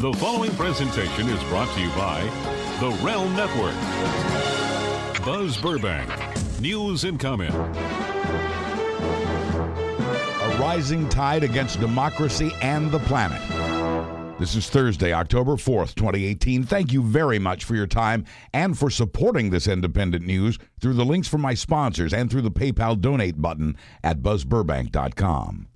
The following presentation is brought to you by the Realm Network. Buzz Burbank, news and comment. A rising tide against democracy and the planet. This is Thursday, October 4th, 2018. Thank you very much for your time and for supporting this independent news through the links from my sponsors and through the PayPal donate button at buzzburbank.com.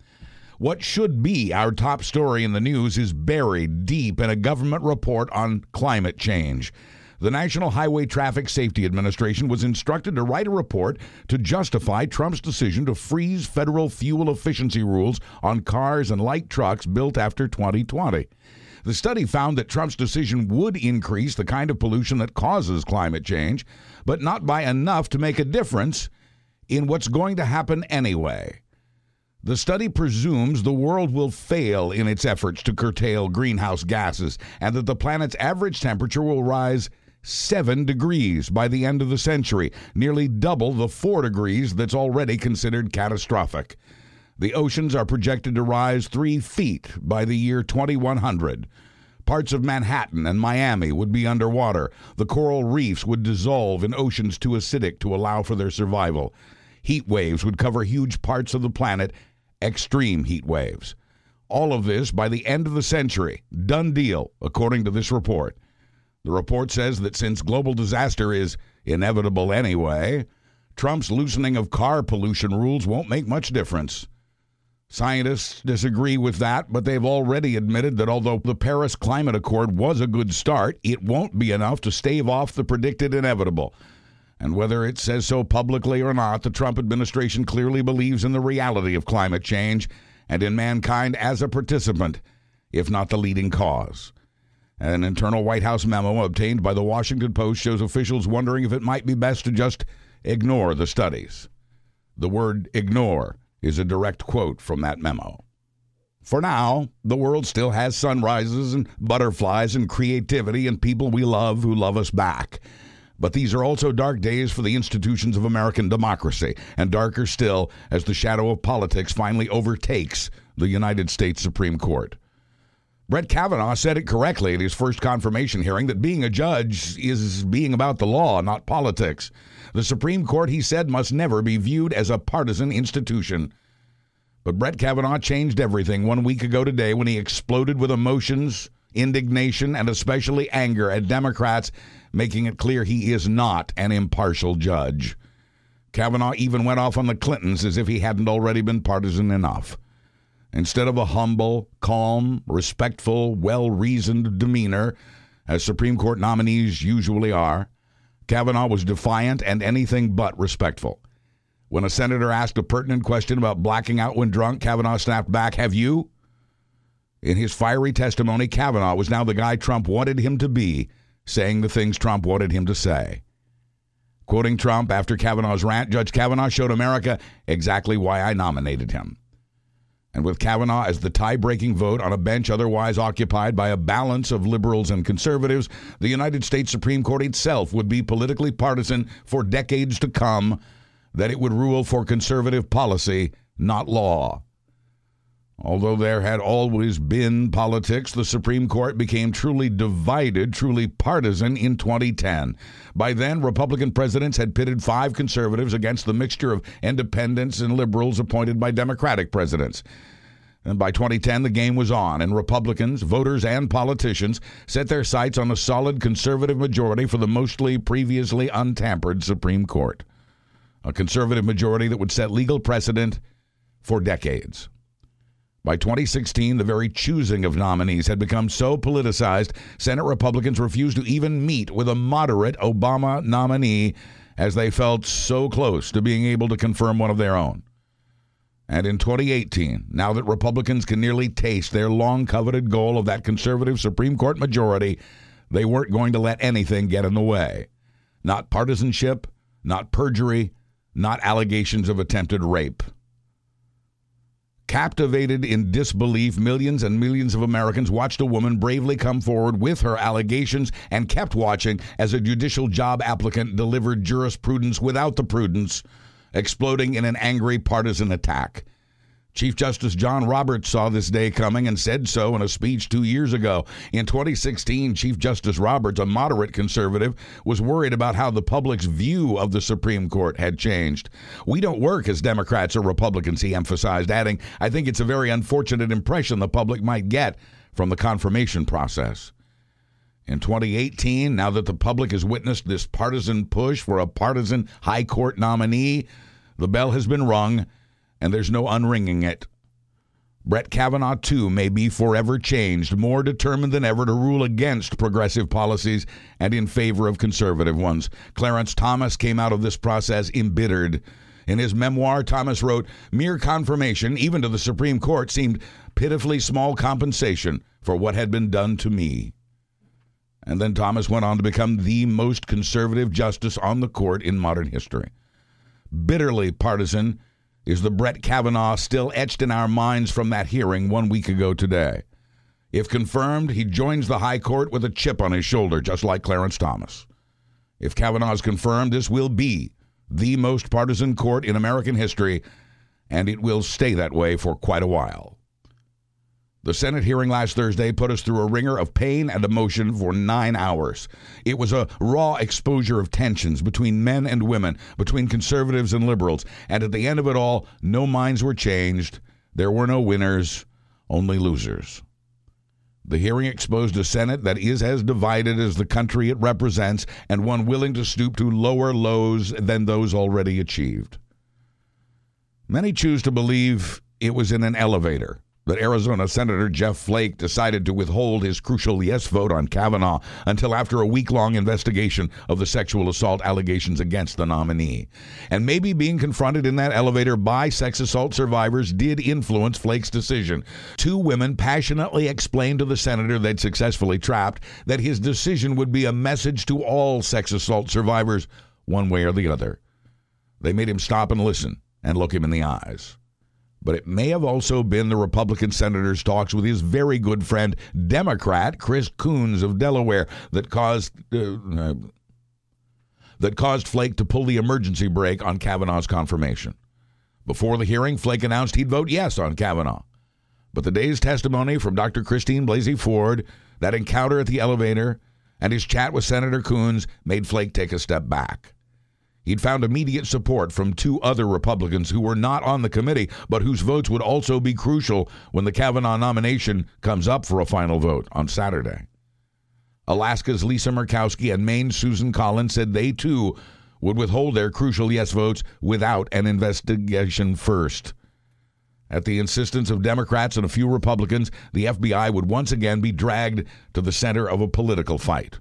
What should be our top story in the news is buried deep in a government report on climate change. The National Highway Traffic Safety Administration was instructed to write a report to justify Trump's decision to freeze federal fuel efficiency rules on cars and light trucks built after 2020. The study found that Trump's decision would increase the kind of pollution that causes climate change, but not by enough to make a difference in what's going to happen anyway. The study presumes the world will fail in its efforts to curtail greenhouse gases and that the planet's average temperature will rise 7 degrees by the end of the century, nearly double the 4 degrees that's already considered catastrophic. The oceans are projected to rise 3 feet by the year 2100. Parts of Manhattan and Miami would be underwater. The coral reefs would dissolve in oceans too acidic to allow for their survival. Heat waves would cover huge parts of the planet. Extreme heat waves. All of this by the end of the century. Done deal, according to this report. The report says that since global disaster is inevitable anyway, Trump's loosening of car pollution rules won't make much difference. Scientists disagree with that, but they've already admitted that although the Paris Climate Accord was a good start, it won't be enough to stave off the predicted inevitable. And whether it says so publicly or not, the Trump administration clearly believes in the reality of climate change and in mankind as a participant, if not the leading cause. An internal White House memo obtained by the Washington Post shows officials wondering if it might be best to just ignore the studies. The word ignore is a direct quote from that memo. For now, the world still has sunrises and butterflies and creativity and people we love who love us back. But these are also dark days for the institutions of American democracy, and darker still as the shadow of politics finally overtakes the United States Supreme Court. Brett Kavanaugh said it correctly at his first confirmation hearing that being a judge is being about the law, not politics. The Supreme Court, he said, must never be viewed as a partisan institution. But Brett Kavanaugh changed everything 1 week ago today when he exploded with emotions, indignation, and especially anger at Democrats, making it clear he is not an impartial judge. Kavanaugh even went off on the Clintons as if he hadn't already been partisan enough. Instead of a humble, calm, respectful, well-reasoned demeanor, as Supreme Court nominees usually are, Kavanaugh was defiant and anything but respectful. When a senator asked a pertinent question about blacking out when drunk, Kavanaugh snapped back, "Have you?" In his fiery testimony, Kavanaugh was now the guy Trump wanted him to be, saying the things Trump wanted him to say. Quoting Trump after Kavanaugh's rant, Judge Kavanaugh showed America exactly why I nominated him. And with Kavanaugh as the tie-breaking vote on a bench otherwise occupied by a balance of liberals and conservatives, the United States Supreme Court itself would be politically partisan for decades to come, that it would rule for conservative policy, not law. Although there had always been politics, the Supreme Court became truly divided, truly partisan in 2010. By then, Republican presidents had pitted 5 conservatives against the mixture of independents and liberals appointed by Democratic presidents. And by 2010, the game was on, and Republicans, voters, and politicians set their sights on a solid conservative majority for the mostly previously untampered Supreme Court. A conservative majority that would set legal precedent for decades. By 2016, the very choosing of nominees had become so politicized, Senate Republicans refused to even meet with a moderate Obama nominee as they felt so close to being able to confirm one of their own. And in 2018, now that Republicans can nearly taste their long-coveted goal of that conservative Supreme Court majority, they weren't going to let anything get in the way. Not partisanship, not perjury, not allegations of attempted rape. Captivated in disbelief, millions and millions of Americans watched a woman bravely come forward with her allegations and kept watching as a judicial job applicant delivered jurisprudence without the prudence, exploding in an angry partisan attack. Chief Justice John Roberts saw this day coming and said so in a speech 2 years ago. In 2016, Chief Justice Roberts, a moderate conservative, was worried about how the public's view of the Supreme Court had changed. We don't work as Democrats or Republicans, he emphasized, adding, I think it's a very unfortunate impression the public might get from the confirmation process. In 2018, now that the public has witnessed this partisan push for a partisan high court nominee, the bell has been rung. And there's no unringing it. Brett Kavanaugh, too, may be forever changed, more determined than ever to rule against progressive policies and in favor of conservative ones. Clarence Thomas came out of this process embittered. In his memoir, Thomas wrote, "Mere confirmation, even to the Supreme Court, seemed pitifully small compensation for what had been done to me." And then Thomas went on to become the most conservative justice on the court in modern history. Bitterly partisan is the Brett Kavanaugh still etched in our minds from that hearing 1 week ago today. If confirmed, he joins the high court with a chip on his shoulder, just like Clarence Thomas. If Kavanaugh is confirmed, this will be the most partisan court in American history, and it will stay that way for quite a while. The Senate hearing last Thursday put us through a ringer of pain and emotion for 9 hours. It was a raw exposure of tensions between men and women, between conservatives and liberals. And at the end of it all, no minds were changed. There were no winners, only losers. The hearing exposed a Senate that is as divided as the country it represents, and one willing to stoop to lower lows than those already achieved. Many choose to believe it was in an elevator that Arizona Senator Jeff Flake decided to withhold his crucial yes vote on Kavanaugh until after a week-long investigation of the sexual assault allegations against the nominee. And maybe being confronted in that elevator by sex assault survivors did influence Flake's decision. Two women passionately explained to the senator they'd successfully trapped that his decision would be a message to all sex assault survivors, one way or the other. They made him stop and listen and look him in the eyes. But it may have also been the Republican senator's talks with his very good friend, Democrat Chris Coons of Delaware, that caused Flake to pull the emergency brake on Kavanaugh's confirmation. Before the hearing, Flake announced he'd vote yes on Kavanaugh. But the day's testimony from Dr. Christine Blasey Ford, that encounter at the elevator, and his chat with Senator Coons made Flake take a step back. He'd found immediate support from two other Republicans who were not on the committee, but whose votes would also be crucial when the Kavanaugh nomination comes up for a final vote on Saturday. Alaska's Lisa Murkowski and Maine's Susan Collins said they, too, would withhold their crucial yes votes without an investigation first. At the insistence of Democrats and a few Republicans, the FBI would once again be dragged to the center of a political fight.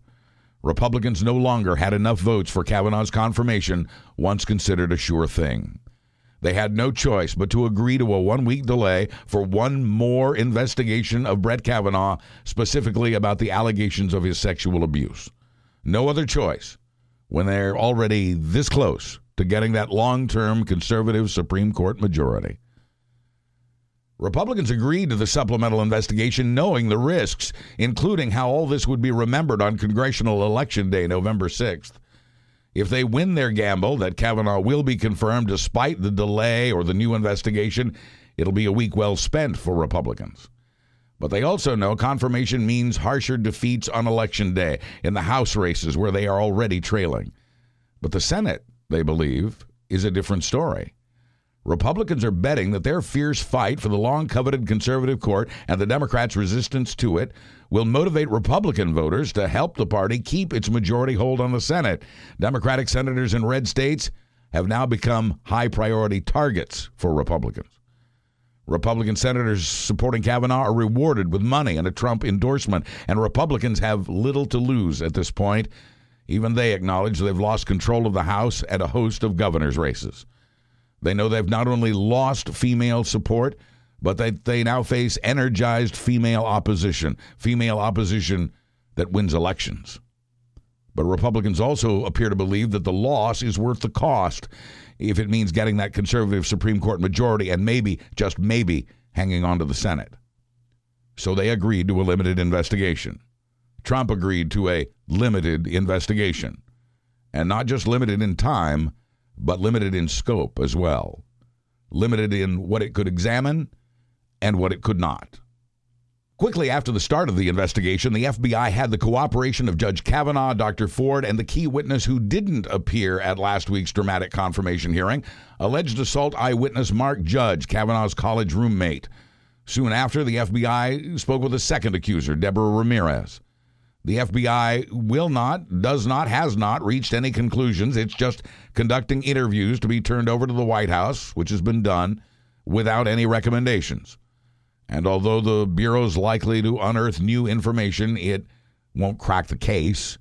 Republicans no longer had enough votes for Kavanaugh's confirmation, once considered a sure thing. They had no choice but to agree to a one-week delay for one more investigation of Brett Kavanaugh, specifically about the allegations of his sexual abuse. No other choice when they're already this close to getting that long-term conservative Supreme Court majority. Republicans agreed to the supplemental investigation knowing the risks, including how all this would be remembered on Congressional Election Day, November 6th. If they win their gamble that Kavanaugh will be confirmed despite the delay or the new investigation, it'll be a week well spent for Republicans. But they also know confirmation means harsher defeats on Election Day in the House races where they are already trailing. But the Senate, they believe, is a different story. Republicans are betting that their fierce fight for the long-coveted conservative court and the Democrats' resistance to it will motivate Republican voters to help the party keep its majority hold on the Senate. Democratic senators in red states have now become high-priority targets for Republicans. Republican senators supporting Kavanaugh are rewarded with money and a Trump endorsement, and Republicans have little to lose at this point. Even they acknowledge they've lost control of the House and a host of governor's races. They know they've not only lost female support, but that they now face energized female opposition that wins elections. But Republicans also appear to believe that the loss is worth the cost if it means getting that conservative Supreme Court majority and maybe, just maybe, hanging on to the Senate. So they agreed to a limited investigation. Trump agreed to a limited investigation. And not just limited in time, but limited in scope as well. limited in what it could examine and what it could not. Quickly after the start of the investigation, the FBI had the cooperation of Judge Kavanaugh, Dr. Ford, and the key witness who didn't appear at last week's dramatic confirmation hearing, alleged assault eyewitness Mark Judge, Kavanaugh's college roommate. Soon after, the FBI spoke with a second accuser, Deborah Ramirez. The FBI will not, does not, has not reached any conclusions. It's just conducting interviews to be turned over to the White House, which has been done, without any recommendations. And although the Bureau's likely to unearth new information, it won't crack the case.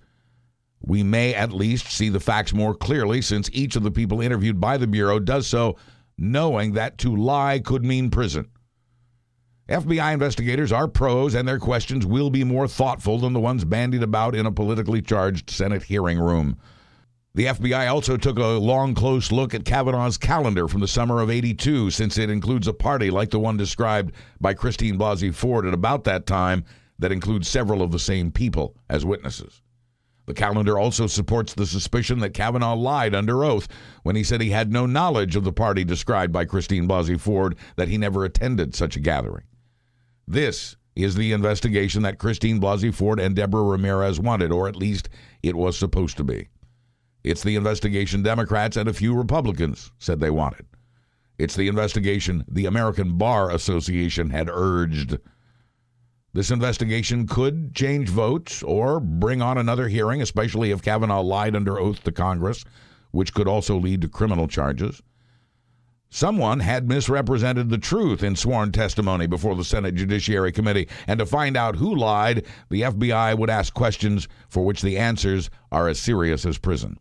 We may at least see the facts more clearly, since each of the people interviewed by the Bureau does so knowing that to lie could mean prison. FBI investigators are pros, and their questions will be more thoughtful than the ones bandied about in a politically charged Senate hearing room. The FBI also took a long, close look at Kavanaugh's calendar from the summer of '82, since it includes a party like the one described by Christine Blasey Ford at about that time that includes several of the same people as witnesses. The calendar also supports the suspicion that Kavanaugh lied under oath when he said he had no knowledge of the party described by Christine Blasey Ford, that he never attended such a gathering. This is the investigation that Christine Blasey Ford and Deborah Ramirez wanted, or at least it was supposed to be. It's the investigation Democrats and a few Republicans said they wanted. It's the investigation the American Bar Association had urged. This investigation could change votes or bring on another hearing, especially if Kavanaugh lied under oath to Congress, which could also lead to criminal charges. Someone had misrepresented the truth in sworn testimony before the Senate Judiciary Committee, and to find out who lied, the FBI would ask questions for which the answers are as serious as prison.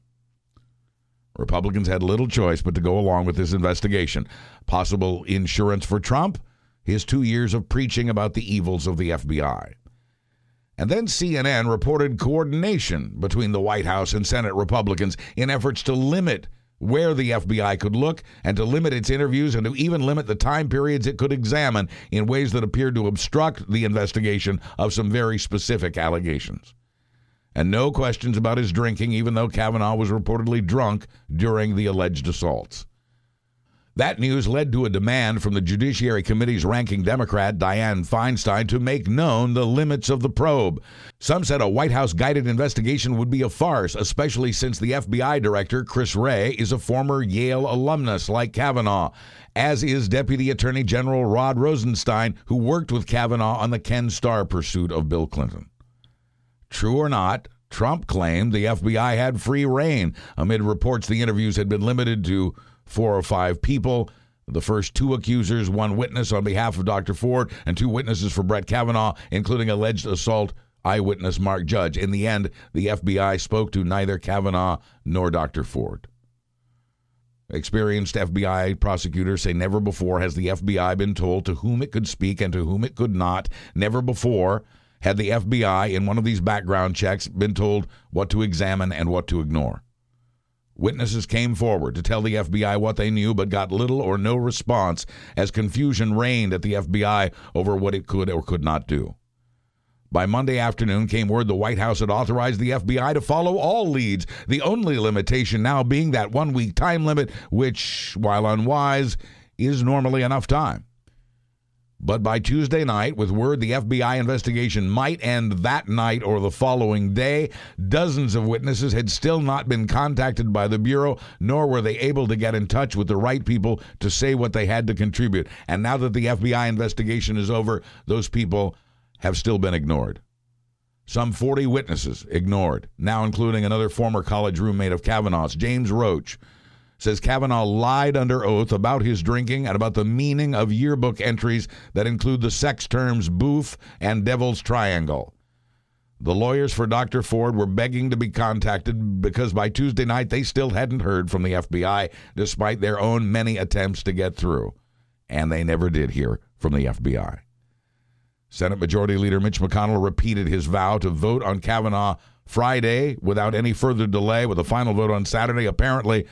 Republicans had little choice but to go along with this investigation. Possible insurance for Trump? His 2 years of preaching about the evils of the FBI. And then CNN reported coordination between the White House and Senate Republicans in efforts to limit where the FBI could look, and to limit its interviews, and to even limit the time periods it could examine in ways that appeared to obstruct the investigation of some very specific allegations. And no questions about his drinking, even though Kavanaugh was reportedly drunk during the alleged assaults. That news led to a demand from the Judiciary Committee's ranking Democrat, Dianne Feinstein, to make known the limits of the probe. Some said a White House-guided investigation would be a farce, especially since the FBI director, Chris Wray, is a former Yale alumnus like Kavanaugh, as is Deputy Attorney General Rod Rosenstein, who worked with Kavanaugh on the Ken Starr pursuit of Bill Clinton. True or not, Trump claimed the FBI had free rein, amid reports the interviews had been limited to 4 or 5 people, the first 2 accusers, 1 witness on behalf of Dr. Ford, and 2 witnesses for Brett Kavanaugh, including alleged assault eyewitness Mark Judge. In the end, the FBI spoke to neither Kavanaugh nor Dr. Ford. Experienced FBI prosecutors say never before has the FBI been told to whom it could speak and to whom it could not. Never before had the FBI, in one of these background checks, been told what to examine and what to ignore. Witnesses came forward to tell the FBI what they knew, but got little or no response as confusion reigned at the FBI over what it could or could not do. By Monday afternoon came word the White House had authorized the FBI to follow all leads, the only limitation now being that 1-week time limit, which, while unwise, is normally enough time. But by Tuesday night, with word the FBI investigation might end that night or the following day, dozens of witnesses had still not been contacted by the Bureau, nor were they able to get in touch with the right people to say what they had to contribute. And now that the FBI investigation is over, those people have still been ignored. Some 40 witnesses ignored, now including another former college roommate of Kavanaugh's, James Roach, says Kavanaugh lied under oath about his drinking and about the meaning of yearbook entries that include the sex terms boof and devil's triangle. The lawyers for Dr. Ford were begging to be contacted because by Tuesday night they still hadn't heard from the FBI, despite their own many attempts to get through. And they never did hear from the FBI. Senate Majority Leader Mitch McConnell repeated his vow to vote on Kavanaugh Friday without any further delay, with a final vote on Saturday, apparently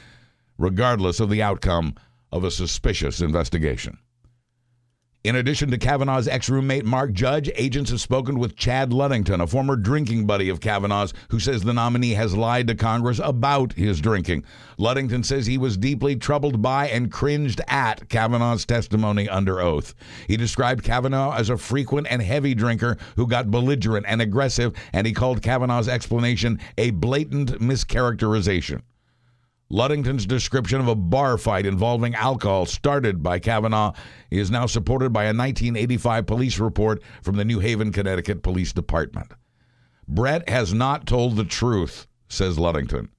regardless of the outcome of a suspicious investigation. In addition to Kavanaugh's ex-roommate Mark Judge, agents have spoken with Chad Ludington, a former drinking buddy of Kavanaugh's, who says the nominee has lied to Congress about his drinking. Ludington says he was deeply troubled by and cringed at Kavanaugh's testimony under oath. He described Kavanaugh as a frequent and heavy drinker who got belligerent and aggressive, and he called Kavanaugh's explanation a blatant mischaracterization. Ludington's description of a bar fight involving alcohol started by Kavanaugh is now supported by a 1985 police report from the New Haven, Connecticut Police Department. Brett has not told the truth, says Ludington.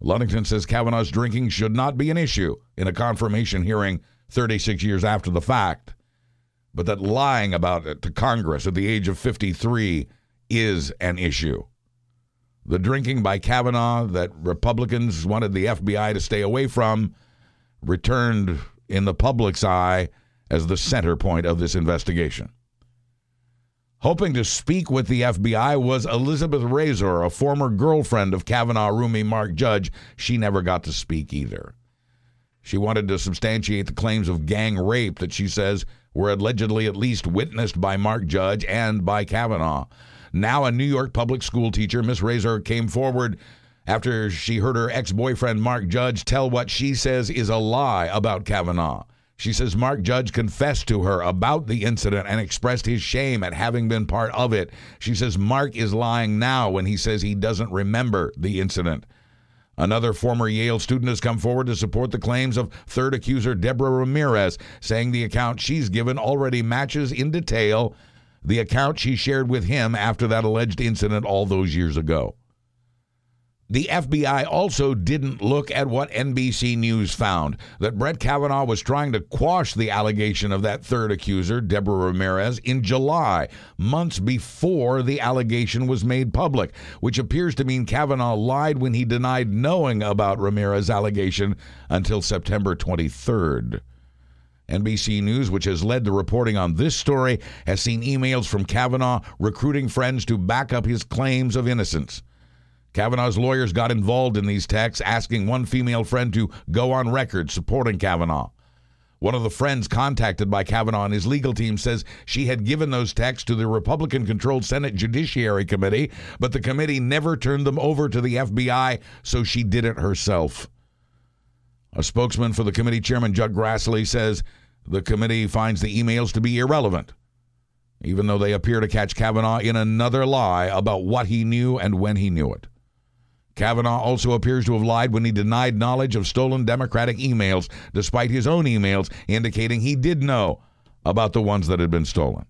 Ludington says Kavanaugh's drinking should not be an issue in a confirmation hearing 36 years after the fact, but that lying about it to Congress at the age of 53 is an issue. The drinking by Kavanaugh that Republicans wanted the FBI to stay away from returned in the public's eye as the center point of this investigation. Hoping to speak with the FBI was Elizabeth Rasor, a former girlfriend of Kavanaugh roomie Mark Judge. She never got to speak either. She wanted to substantiate the claims of gang rape that she says were allegedly at least witnessed by Mark Judge and by Kavanaugh. Now a New York public school teacher, Ms. Rasor came forward after she heard her ex-boyfriend Mark Judge tell what she says is a lie about Kavanaugh. She says Mark Judge confessed to her about the incident and expressed his shame at having been part of it. She says Mark is lying now when he says he doesn't remember the incident. Another former Yale student has come forward to support the claims of third accuser Deborah Ramirez, saying the account she's given already matches in detail the account she shared with him after that alleged incident all those years ago. The FBI also didn't look at what NBC News found, that Brett Kavanaugh was trying to quash the allegation of that third accuser, Deborah Ramirez, in July, months before the allegation was made public, which appears to mean Kavanaugh lied when he denied knowing about Ramirez's allegation until September 23rd. NBC News, which has led the reporting on this story, has seen emails from Kavanaugh recruiting friends to back up his claims of innocence. Kavanaugh's lawyers got involved in these texts, asking one female friend to go on record supporting Kavanaugh. One of the friends contacted by Kavanaugh and his legal team says she had given those texts to the Republican-controlled Senate Judiciary Committee, but the committee never turned them over to the FBI, so she did it herself. A spokesman for the committee, Chairman Chuck Grassley, says the committee finds the emails to be irrelevant, even though they appear to catch Kavanaugh in another lie about what he knew and when he knew it. Kavanaugh also appears to have lied when he denied knowledge of stolen Democratic emails, despite his own emails indicating he did know about the ones that had been stolen.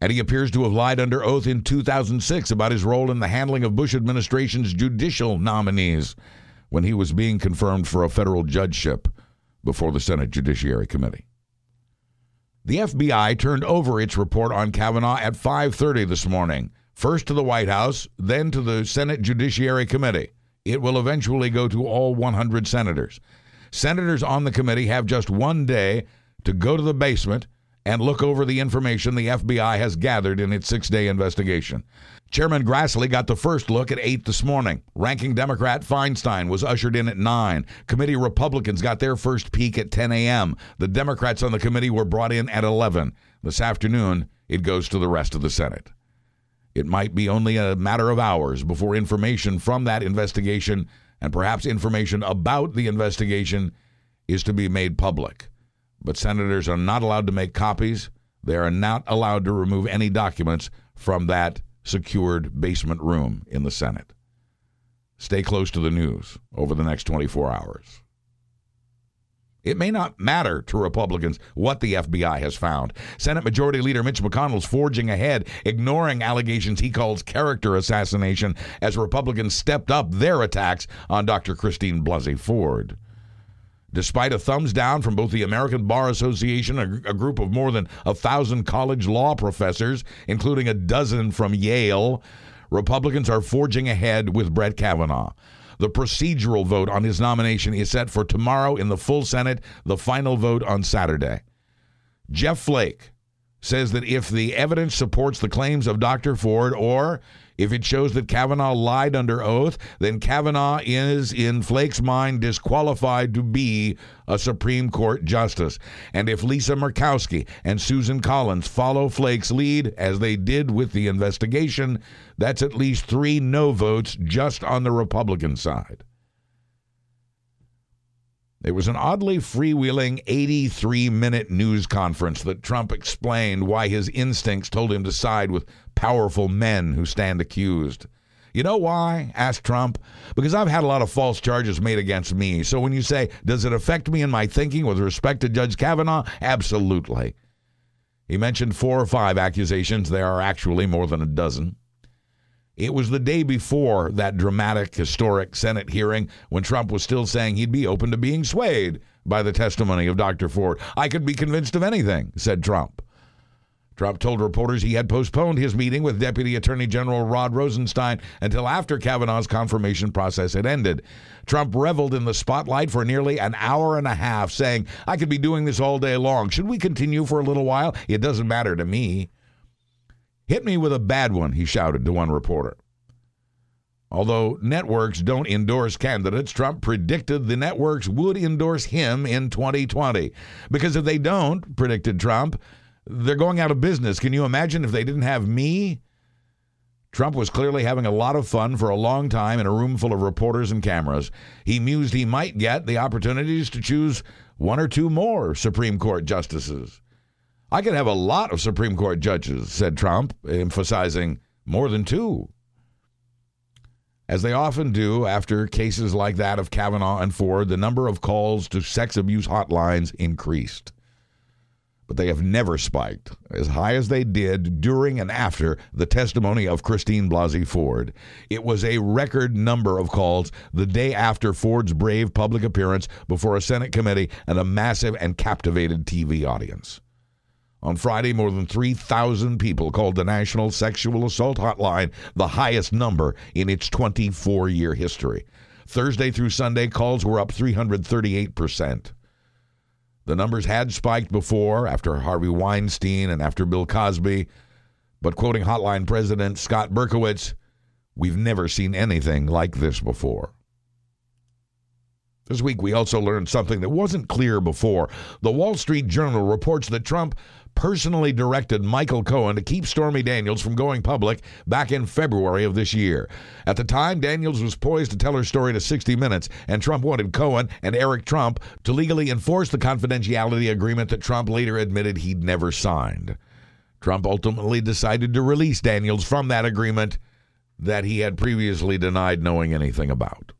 And he appears to have lied under oath in 2006 about his role in the handling of Bush administration's judicial nominees, when he was being confirmed for a federal judgeship before the Senate Judiciary Committee. The FBI turned over its report on Kavanaugh at 5:30 this morning, first to the White House, then to the Senate Judiciary Committee. It will eventually go to all 100 senators. Senators on the committee have just one day to go to the basement and look over the information the FBI has gathered in its six-day investigation. Chairman Grassley got the first look at 8 this morning. Ranking Democrat Feinstein was ushered in at 9. Committee Republicans got their first peek at 10 a.m. The Democrats on the committee were brought in at 11. This afternoon, it goes to the rest of the Senate. It might be only a matter of hours before information from that investigation, and perhaps information about the investigation, is to be made public. But senators are not allowed to make copies. They are not allowed to remove any documents from that secured basement room in the Senate. Stay close to the news over the next 24 hours. It may not matter to Republicans what the FBI has found. Senate Majority Leader Mitch McConnell's forging ahead, ignoring allegations he calls character assassination, as Republicans stepped up their attacks on Dr. Christine Blasey Ford. Despite a thumbs down from both the American Bar Association, a group of more than 1,000 college law professors, including a dozen from Yale, Republicans are forging ahead with Brett Kavanaugh. The procedural vote on his nomination is set for tomorrow in the full Senate, the final vote on Saturday. Jeff Flake, says that if the evidence supports the claims of Dr. Ford, or if it shows that Kavanaugh lied under oath, then Kavanaugh is, in Flake's mind, disqualified to be a Supreme Court justice. And if Lisa Murkowski and Susan Collins follow Flake's lead, as they did with the investigation, that's at least 3 no votes just on the Republican side. It was an oddly freewheeling 83-minute news conference that Trump explained why his instincts told him to side with powerful men who stand accused. You know why? Asked Trump. Because I've had a lot of false charges made against me. So when you say, does it affect me in my thinking with respect to Judge Kavanaugh? Absolutely. He mentioned 4 or 5 accusations. There are actually more than a dozen. It was the day before that dramatic, historic Senate hearing when Trump was still saying he'd be open to being swayed by the testimony of Dr. Ford. I could be convinced of anything, said Trump. Trump told reporters he had postponed his meeting with Deputy Attorney General Rod Rosenstein until after Kavanaugh's confirmation process had ended. Trump reveled in the spotlight for nearly an hour and a half, saying, I could be doing this all day long. Should we continue for a little while? It doesn't matter to me. Hit me with a bad one, he shouted to one reporter. Although networks don't endorse candidates, Trump predicted the networks would endorse him in 2020. Because if they don't, predicted Trump, they're going out of business. Can you imagine if they didn't have me? Trump was clearly having a lot of fun for a long time in a room full of reporters and cameras. He mused he might get the opportunities to choose 1 or 2 more Supreme Court justices. I could have a lot of Supreme Court judges, said Trump, emphasizing more than 2. As they often do after cases like that of Kavanaugh and Ford, the number of calls to sex abuse hotlines increased. But they have never spiked as high as they did during and after the testimony of Christine Blasey Ford. It was a record number of calls the day after Ford's brave public appearance before a Senate committee and a massive and captivated TV audience. On Friday, more than 3,000 people called the National Sexual Assault Hotline, the highest number in its 24-year history. Thursday through Sunday, calls were up 338%. The numbers had spiked before, after Harvey Weinstein and after Bill Cosby, but quoting Hotline President Scott Berkowitz, we've never seen anything like this before. This week, we also learned something that wasn't clear before. The Wall Street Journal reports that Trump personally directed Michael Cohen to keep Stormy Daniels from going public back in February of this year. At the time, Daniels was poised to tell her story to 60 Minutes, and Trump wanted Cohen and Eric Trump to legally enforce the confidentiality agreement that Trump later admitted he'd never signed. Trump ultimately decided to release Daniels from that agreement that he had previously denied knowing anything about.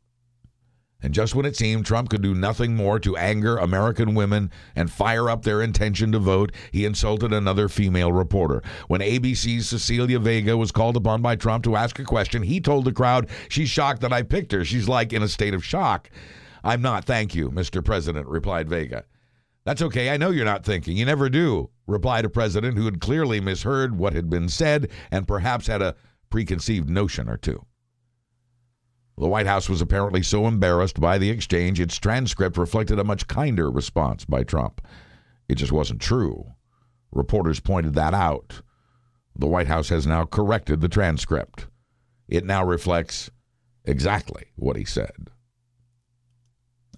And just when it seemed Trump could do nothing more to anger American women and fire up their intention to vote, he insulted another female reporter. When ABC's Cecilia Vega was called upon by Trump to ask a question, he told the crowd, she's shocked that I picked her. She's like in a state of shock. I'm not, thank you, Mr. President, replied Vega. That's okay, I know you're not thinking. You never do, replied a president who had clearly misheard what had been said and perhaps had a preconceived notion or two. The White House was apparently so embarrassed by the exchange, its transcript reflected a much kinder response by Trump. It just wasn't true. Reporters pointed that out. The White House has now corrected the transcript. It now reflects exactly what he said.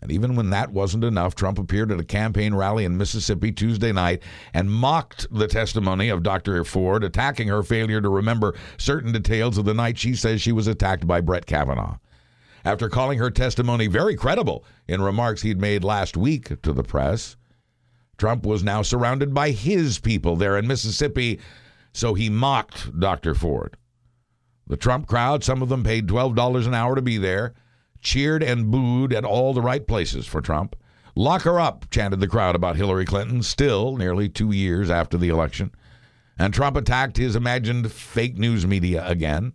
And even when that wasn't enough, Trump appeared at a campaign rally in Mississippi Tuesday night and mocked the testimony of Dr. Ford, attacking her failure to remember certain details of the night she says she was attacked by Brett Kavanaugh. After calling her testimony very credible in remarks he'd made last week to the press, Trump was now surrounded by his people there in Mississippi, so he mocked Dr. Ford. The Trump crowd, some of them paid $12 an hour to be there, cheered and booed at all the right places for Trump. Lock her up, chanted the crowd about Hillary Clinton, still nearly 2 years after the election. And Trump attacked his imagined fake news media again.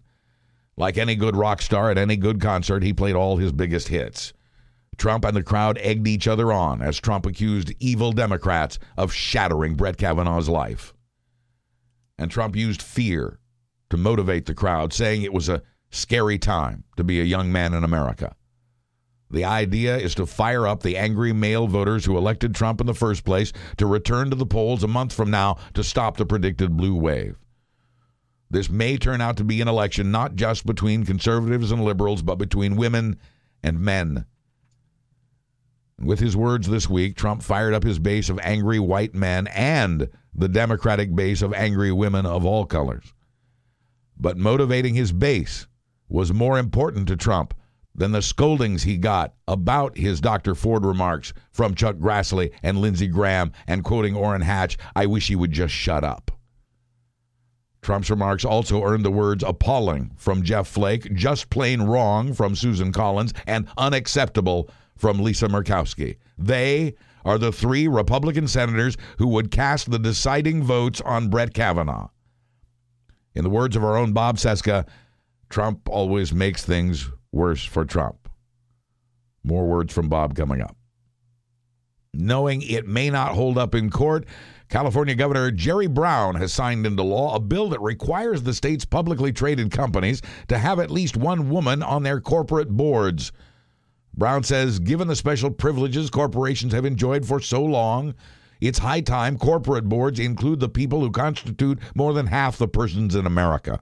Like any good rock star at any good concert, he played all his biggest hits. Trump and the crowd egged each other on as Trump accused evil Democrats of shattering Brett Kavanaugh's life. And Trump used fear to motivate the crowd, saying it was a scary time to be a young man in America. The idea is to fire up the angry male voters who elected Trump in the first place to return to the polls a month from now to stop the predicted blue wave. This may turn out to be an election not just between conservatives and liberals, but between women and men. With his words this week, Trump fired up his base of angry white men and the Democratic base of angry women of all colors. But motivating his base was more important to Trump than the scoldings he got about his Dr. Ford remarks from Chuck Grassley and Lindsey Graham, and quoting Orrin Hatch, "I wish he would just shut up." Trump's remarks also earned the words appalling from Jeff Flake, just plain wrong from Susan Collins, and unacceptable from Lisa Murkowski. They are the three Republican senators who would cast the deciding votes on Brett Kavanaugh. In the words of our own Bob Seska, Trump always makes things worse for Trump. More words from Bob coming up. Knowing it may not hold up in court, California Governor Jerry Brown has signed into law a bill that requires the state's publicly traded companies to have at least one woman on their corporate boards. Brown says, given the special privileges corporations have enjoyed for so long, it's high time corporate boards include the people who constitute more than half the persons in America.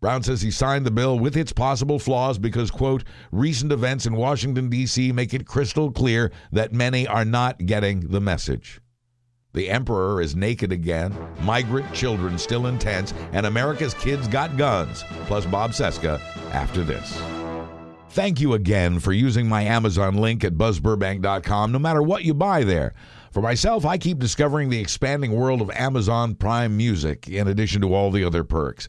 Brown says he signed the bill with its possible flaws because, quote, recent events in Washington, D.C. make it crystal clear that many are not getting the message. The emperor is naked again, migrant children still in tents, and America's kids got guns, plus Bob Seska after this. Thank you again for using my Amazon link at buzzburbank.com, no matter what you buy there. For myself, I keep discovering the expanding world of Amazon Prime Music, in addition to all the other perks.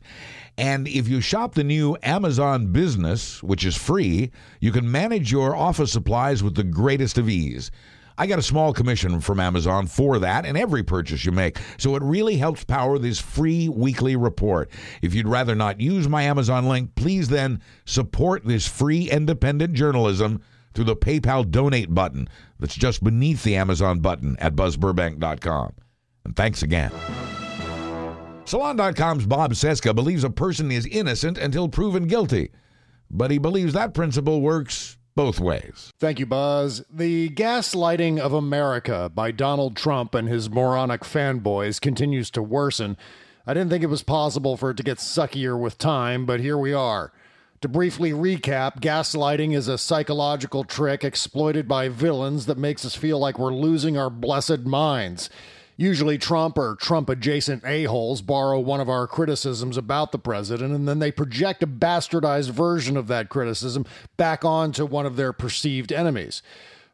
And if you shop the new Amazon Business, which is free, you can manage your office supplies with the greatest of ease. I got a small commission from Amazon for that and every purchase you make, so it really helps power this free weekly report. If you'd rather not use my Amazon link, please then support this free independent journalism through the PayPal donate button that's just beneath the Amazon button at buzzburbank.com. And thanks again. Salon.com's Bob Seska believes a person is innocent until proven guilty, but he believes that principle works both ways. Thank you, Buzz. The gaslighting of America by Donald Trump and his moronic fanboys continues to worsen. I didn't think it was possible for it to get suckier with time, but here we are. To briefly recap, gaslighting is a psychological trick exploited by villains that makes us feel like we're losing our blessed minds. Usually Trump or Trump-adjacent a-holes borrow one of our criticisms about the president, and then they project a bastardized version of that criticism back onto one of their perceived enemies.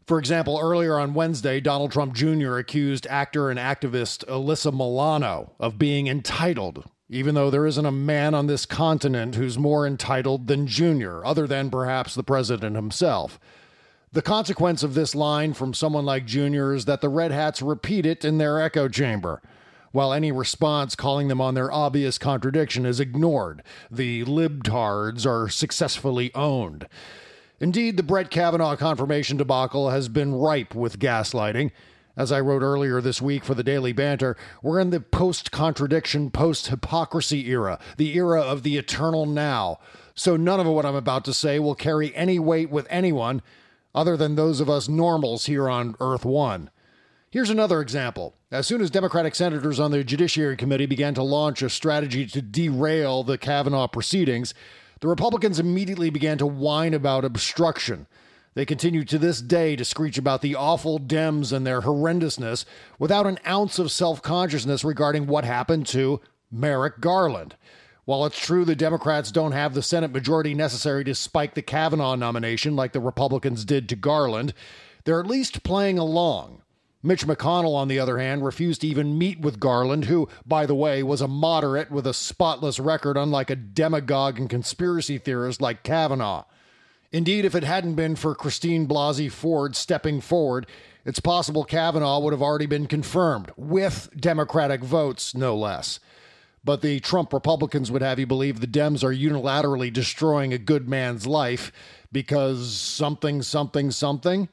For example, earlier on Wednesday, Donald Trump Jr. accused actor and activist Alyssa Milano of being entitled, even though there isn't a man on this continent who's more entitled than Jr., other than perhaps the president himself. The consequence of this line from someone like Jr. is that the Red Hats repeat it in their echo chamber, while any response calling them on their obvious contradiction is ignored. The libtards are successfully owned. Indeed, the Brett Kavanaugh confirmation debacle has been ripe with gaslighting. As I wrote earlier this week for the Daily Banter, we're in the post-contradiction, post-hypocrisy era, the era of the eternal now. So none of what I'm about to say will carry any weight with anyone, other than those of us normals here on Earth One. Here's another example. As soon as Democratic senators on the Judiciary Committee began to launch a strategy to derail the Kavanaugh proceedings, the Republicans immediately began to whine about obstruction. They continue to this day to screech about the awful Dems and their horrendousness without an ounce of self-consciousness regarding what happened to Merrick Garland. While it's true the Democrats don't have the Senate majority necessary to spike the Kavanaugh nomination like the Republicans did to Garland, they're at least playing along. Mitch McConnell, on the other hand, refused to even meet with Garland, who, by the way, was a moderate with a spotless record, unlike a demagogue and conspiracy theorist like Kavanaugh. Indeed, if it hadn't been for Christine Blasey Ford stepping forward, it's possible Kavanaugh would have already been confirmed, with Democratic votes, no less. But the Trump Republicans would have you believe the Dems are unilaterally destroying a good man's life because something, something, something.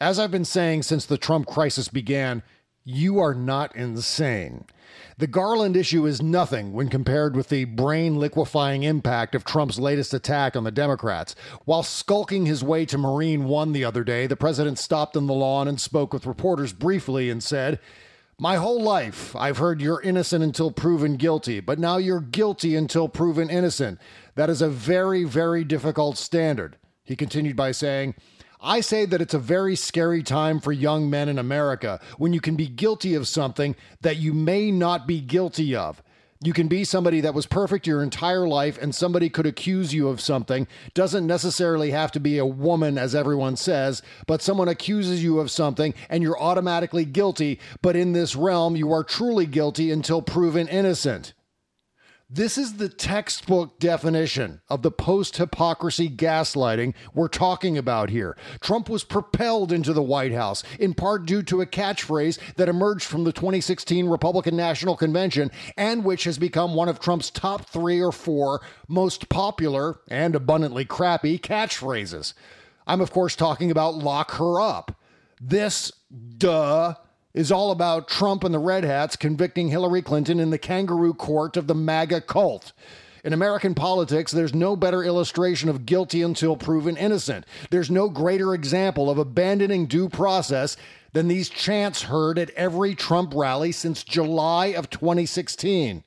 As I've been saying since the Trump crisis began, you are not insane. The Garland issue is nothing when compared with the brain-liquefying impact of Trump's latest attack on the Democrats. While skulking his way to Marine One the other day, the president stopped on the lawn and spoke with reporters briefly and said, "My whole life, I've heard you're innocent until proven guilty, but now you're guilty until proven innocent. That is a very, very difficult standard." He continued by saying, "I say that it's a very scary time for young men in America when you can be guilty of something that you may not be guilty of. You can be somebody that was perfect your entire life and somebody could accuse you of something. Doesn't necessarily have to be a woman, as everyone says, but someone accuses you of something and you're automatically guilty. But in this realm, you are truly guilty until proven innocent." This is the textbook definition of the post-hypocrisy gaslighting we're talking about here. Trump was propelled into the White House, in part due to a catchphrase that emerged from the 2016 Republican National Convention and which has become one of Trump's top 3 or 4 most popular and abundantly crappy catchphrases. I'm, of course, talking about "lock her up." This, duh, is all about Trump and the Red Hats convicting Hillary Clinton in the kangaroo court of the MAGA cult. In American politics, there's no better illustration of guilty until proven innocent. There's no greater example of abandoning due process than these chants heard at every Trump rally since July of 2016.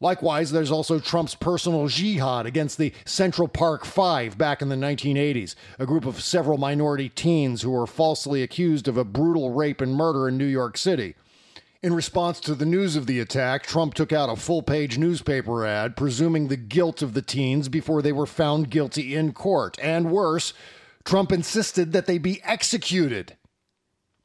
Likewise, there's also Trump's personal jihad against the Central Park Five back in the 1980s, a group of several minority teens who were falsely accused of a brutal rape and murder in New York City. In response to the news of the attack, Trump took out a full-page newspaper ad presuming the guilt of the teens before they were found guilty in court. And worse, Trump insisted that they be executed.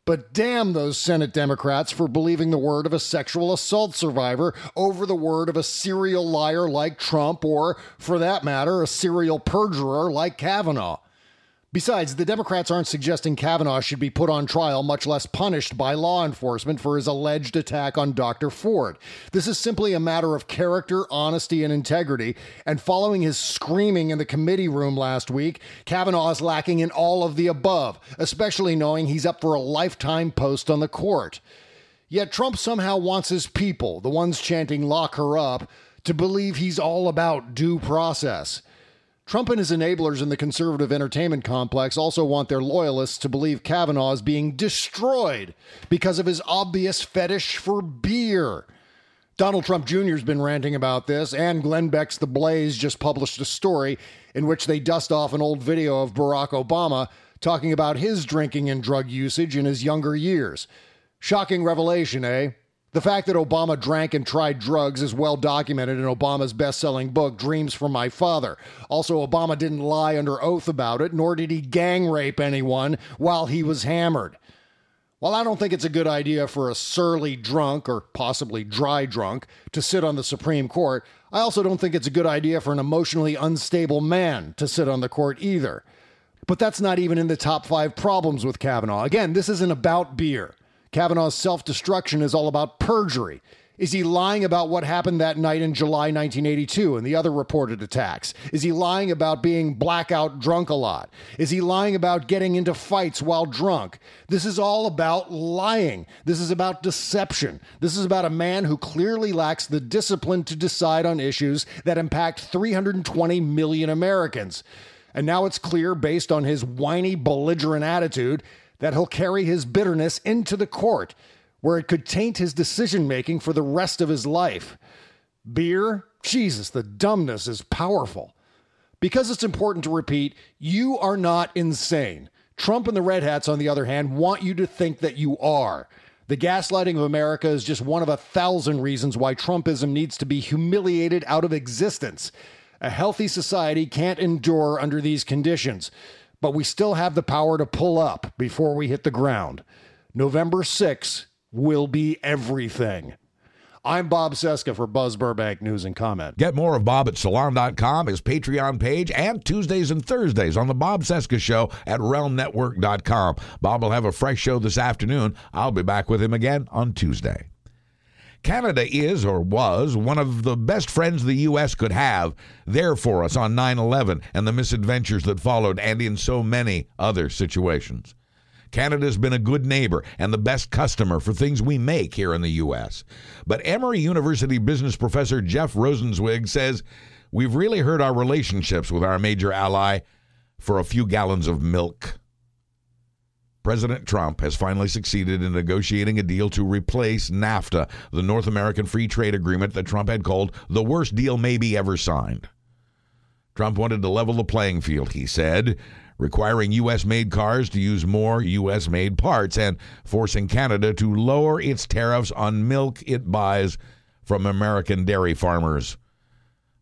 But damn those Senate Democrats for believing the word of a sexual assault survivor over the word of a serial liar like Trump, or, for that matter, a serial perjurer like Kavanaugh. Besides, the Democrats aren't suggesting Kavanaugh should be put on trial, much less punished by law enforcement for his alleged attack on Dr. Ford. This is simply a matter of character, honesty, and integrity, and following his screaming in the committee room last week, Kavanaugh is lacking in all of the above, especially knowing he's up for a lifetime post on the court. Yet Trump somehow wants his people, the ones chanting "lock her up," to believe he's all about due process. Trump and his enablers in the conservative entertainment complex also want their loyalists to believe Kavanaugh is being destroyed because of his obvious fetish for beer. Donald Trump Jr. has been ranting about this, and Glenn Beck's The Blaze just published a story in which they dust off an old video of Barack Obama talking about his drinking and drug usage in his younger years. Shocking revelation, eh? The fact that Obama drank and tried drugs is well documented in Obama's best-selling book, Dreams from My Father. Also, Obama didn't lie under oath about it, nor did he gang rape anyone while he was hammered. While I don't think it's a good idea for a surly drunk, or possibly dry drunk, to sit on the Supreme Court, I also don't think it's a good idea for an emotionally unstable man to sit on the court either. But that's not even in the top 5 problems with Kavanaugh. Again, this isn't about beer. Kavanaugh's self-destruction is all about perjury. Is he lying about what happened that night in July 1982 and the other reported attacks? Is he lying about being blackout drunk a lot? Is he lying about getting into fights while drunk? This is all about lying. This is about deception. This is about a man who clearly lacks the discipline to decide on issues that impact 320 million Americans. And now it's clear, based on his whiny, belligerent attitude, that he'll carry his bitterness into the court, where it could taint his decision-making for the rest of his life. Beer? Jesus, the dumbness is powerful. Because it's important to repeat, you are not insane. Trump and the Red Hats, on the other hand, want you to think that you are. The gaslighting of America is just one of 1,000 reasons why Trumpism needs to be humiliated out of existence. A healthy society can't endure under these conditions. But we still have the power to pull up before we hit the ground. November 6th will be everything. I'm Bob Seska for Buzz Burbank News and Comment. Get more of Bob at Salon.com, his Patreon page, and Tuesdays and Thursdays on The Bob Seska Show at RealmNetwork.com. Bob will have a fresh show this afternoon. I'll be back with him again on Tuesday. Canada is, or was, one of the best friends the U.S. could have, there for us on 9/11 and the misadventures that followed, and in so many other situations. Canada's been a good neighbor and the best customer for things we make here in the U.S. But Emory University business professor Jeff Rosenzweig says, we've really hurt our relationships with our major ally for a few gallons of milk. President Trump has finally succeeded in negotiating a deal to replace NAFTA, the North American Free Trade Agreement that Trump had called the worst deal maybe ever signed. Trump wanted to level the playing field, he said, requiring U.S.-made cars to use more U.S.-made parts and forcing Canada to lower its tariffs on milk it buys from American dairy farmers.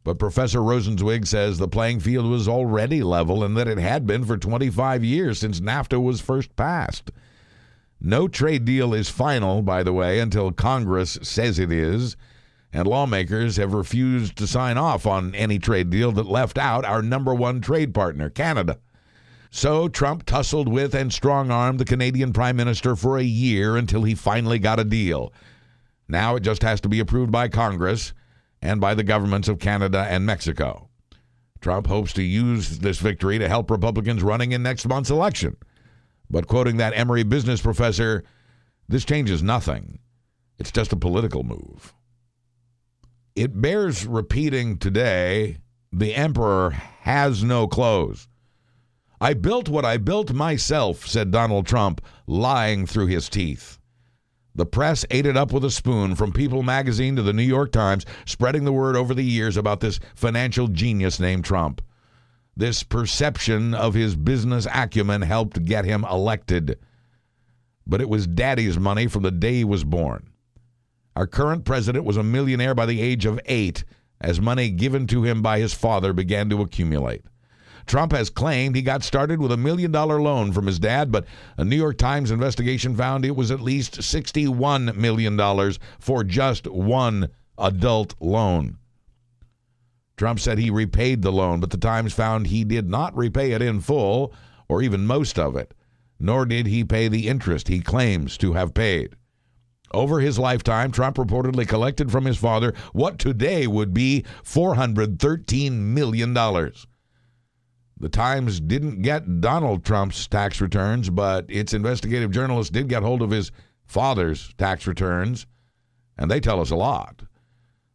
But Professor Rosenzweig says the playing field was already level and that it had been for 25 years since NAFTA was first passed. No trade deal is final, by the way, until Congress says it is, and lawmakers have refused to sign off on any trade deal that left out our number one trade partner, Canada. So Trump tussled with and strong-armed the Canadian Prime Minister for a year until he finally got a deal. Now it just has to be approved by Congress and by the governments of Canada and Mexico. Trump hopes to use this victory to help Republicans running in next month's election. But quoting that Emory business professor, this changes nothing. It's just a political move. It bears repeating today, the emperor has no clothes. I built what I built myself, said Donald Trump, lying through his teeth. The press ate it up with a spoon, from People magazine to the New York Times, spreading the word over the years about this financial genius named Trump. This perception of his business acumen helped get him elected. But it was daddy's money from the day he was born. Our current president was a millionaire by the age of 8, as money given to him by his father began to accumulate. Trump has claimed he got started with a $1 million loan from his dad, but a New York Times investigation found it was at least $61 million for just one adult loan. Trump said he repaid the loan, but the Times found he did not repay it in full, or even most of it, nor did he pay the interest he claims to have paid. Over his lifetime, Trump reportedly collected from his father what today would be $413 million. The Times didn't get Donald Trump's tax returns, but its investigative journalists did get hold of his father's tax returns, and they tell us a lot.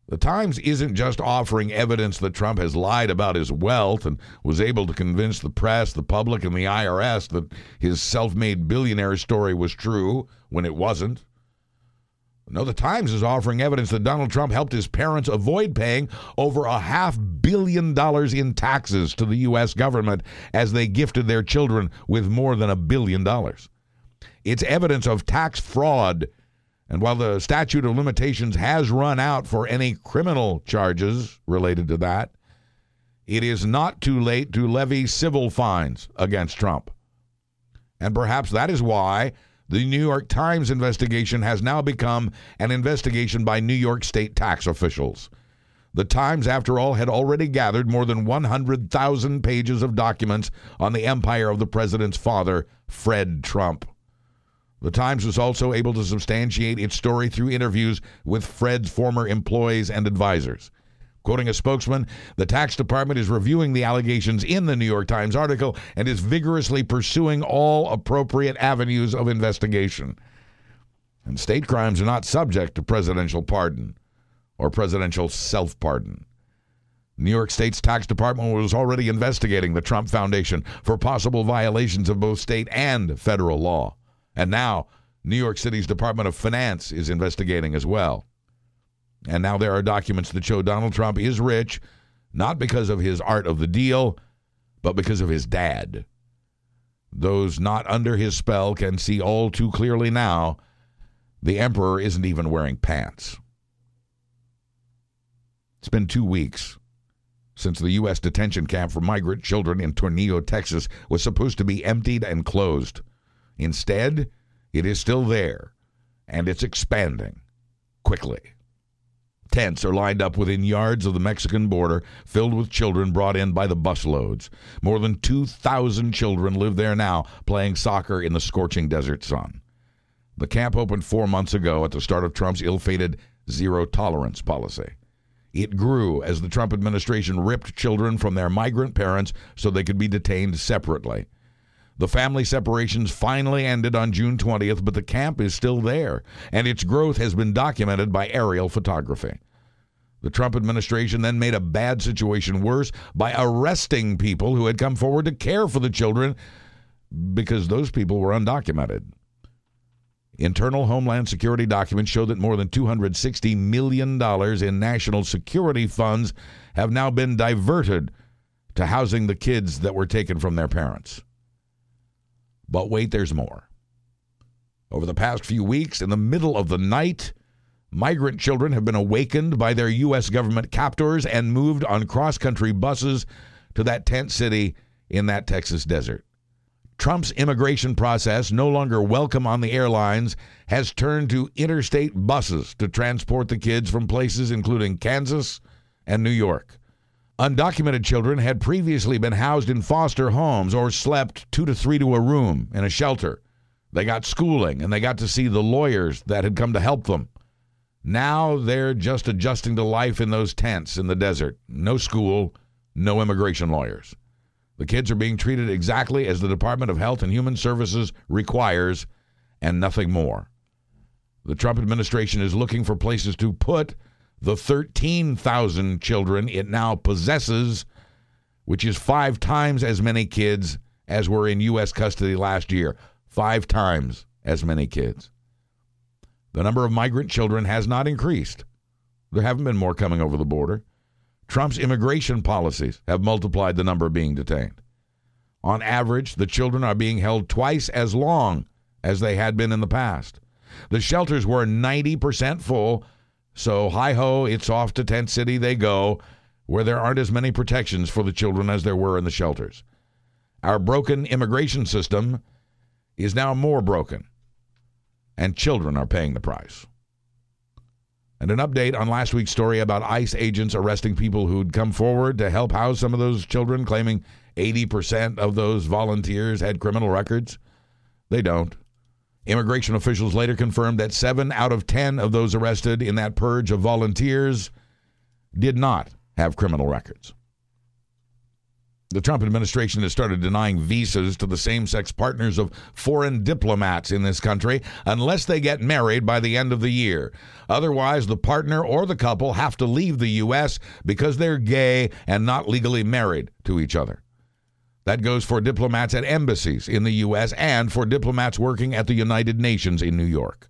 The Times isn't just offering evidence that Trump has lied about his wealth and was able to convince the press, the public, and the IRS that his self-made billionaire story was true when it wasn't. No, the Times is offering evidence that Donald Trump helped his parents avoid paying over $500 million in taxes to the U.S. government as they gifted their children with more than $1 billion. It's evidence of tax fraud, and while the statute of limitations has run out for any criminal charges related to that, it is not too late to levy civil fines against Trump. And perhaps that is why the New York Times investigation has now become an investigation by New York state tax officials. The Times, after all, had already gathered more than 100,000 pages of documents on the empire of the president's father, Fred Trump. The Times was also able to substantiate its story through interviews with Fred's former employees and advisors. Quoting a spokesman, the tax department is reviewing the allegations in the New York Times article and is vigorously pursuing all appropriate avenues of investigation. And state crimes are not subject to presidential pardon or presidential self-pardon. New York State's tax department was already investigating the Trump Foundation for possible violations of both state and federal law. And now, New York City's Department of Finance is investigating as well. And now there are documents that show Donald Trump is rich, not because of his art of the deal, but because of his dad. Those not under his spell can see all too clearly now the emperor isn't even wearing pants. It's been 2 weeks since the U.S. detention camp for migrant children in Tornillo, Texas, was supposed to be emptied and closed. Instead, it is still there, and it's expanding quickly. Tents are lined up within yards of the Mexican border, filled with children brought in by the busloads. More than 2,000 children live there now, playing soccer in the scorching desert sun. The camp opened 4 months ago at the start of Trump's ill-fated zero-tolerance policy. It grew as the Trump administration ripped children from their migrant parents so they could be detained separately. The family separations finally ended on June 20th, but the camp is still there, and its growth has been documented by aerial photography. The Trump administration then made a bad situation worse by arresting people who had come forward to care for the children because those people were undocumented. Internal Homeland Security documents show that more than $260 million in national security funds have now been diverted to housing the kids that were taken from their parents. But wait, there's more. Over the past few weeks, in the middle of the night, migrant children have been awakened by their U.S. government captors and moved on cross-country buses to that tent city in that Texas desert. Trump's immigration process, no longer welcome on the airlines, has turned to interstate buses to transport the kids from places including Kansas and New York. Undocumented children had previously been housed in foster homes or slept 2 to 3 to a room in a shelter. They got schooling and they got to see the lawyers that had come to help them. Now they're just adjusting to life in those tents in the desert. No school, no immigration lawyers. The kids are being treated exactly as the Department of Health and Human Services requires, and nothing more. The Trump administration is looking for places to put the 13,000 children it now possesses, which is 5 times as many kids as were in U.S. custody last year. 5 times as many kids. The number of migrant children has not increased. There haven't been more coming over the border. Trump's immigration policies have multiplied the number being detained. On average, the children are being held twice as long as they had been in the past. The shelters were 90% full. So, hi-ho, it's off to Tent City they go, where there aren't as many protections for the children as there were in the shelters. Our broken immigration system is now more broken, and children are paying the price. And an update on last week's story about ICE agents arresting people who'd come forward to help house some of those children, claiming 80% of those volunteers had criminal records. They don't. Immigration officials later confirmed that 7 out of 10 of those arrested in that purge of volunteers did not have criminal records. The Trump administration has started denying visas to the same-sex partners of foreign diplomats in this country unless they get married by the end of the year. Otherwise, the partner or the couple have to leave the U.S. because they're gay and not legally married to each other. That goes for diplomats at embassies in the U.S. and for diplomats working at the United Nations in New York.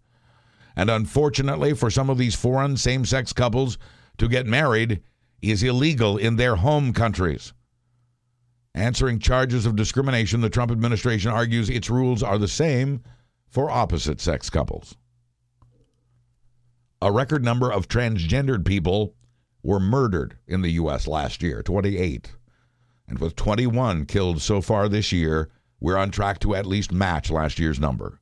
And unfortunately, for some of these foreign same-sex couples, to get married is illegal in their home countries. Answering charges of discrimination, the Trump administration argues its rules are the same for opposite-sex couples. A record number of transgendered people were murdered in the U.S. last year, 28. And with 21 killed so far this year, we're on track to at least match last year's number.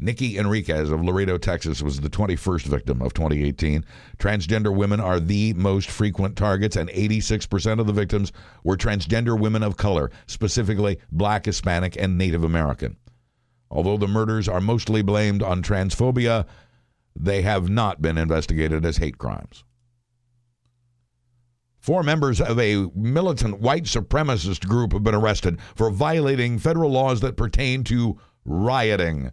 Nikki Enriquez of Laredo, Texas, was the 21st victim of 2018. Transgender women are the most frequent targets, and 86% of the victims were transgender women of color, specifically Black, Hispanic, and Native American. Although the murders are mostly blamed on transphobia, they have not been investigated as hate crimes. 4 members of a militant white supremacist group have been arrested for violating federal laws that pertain to rioting.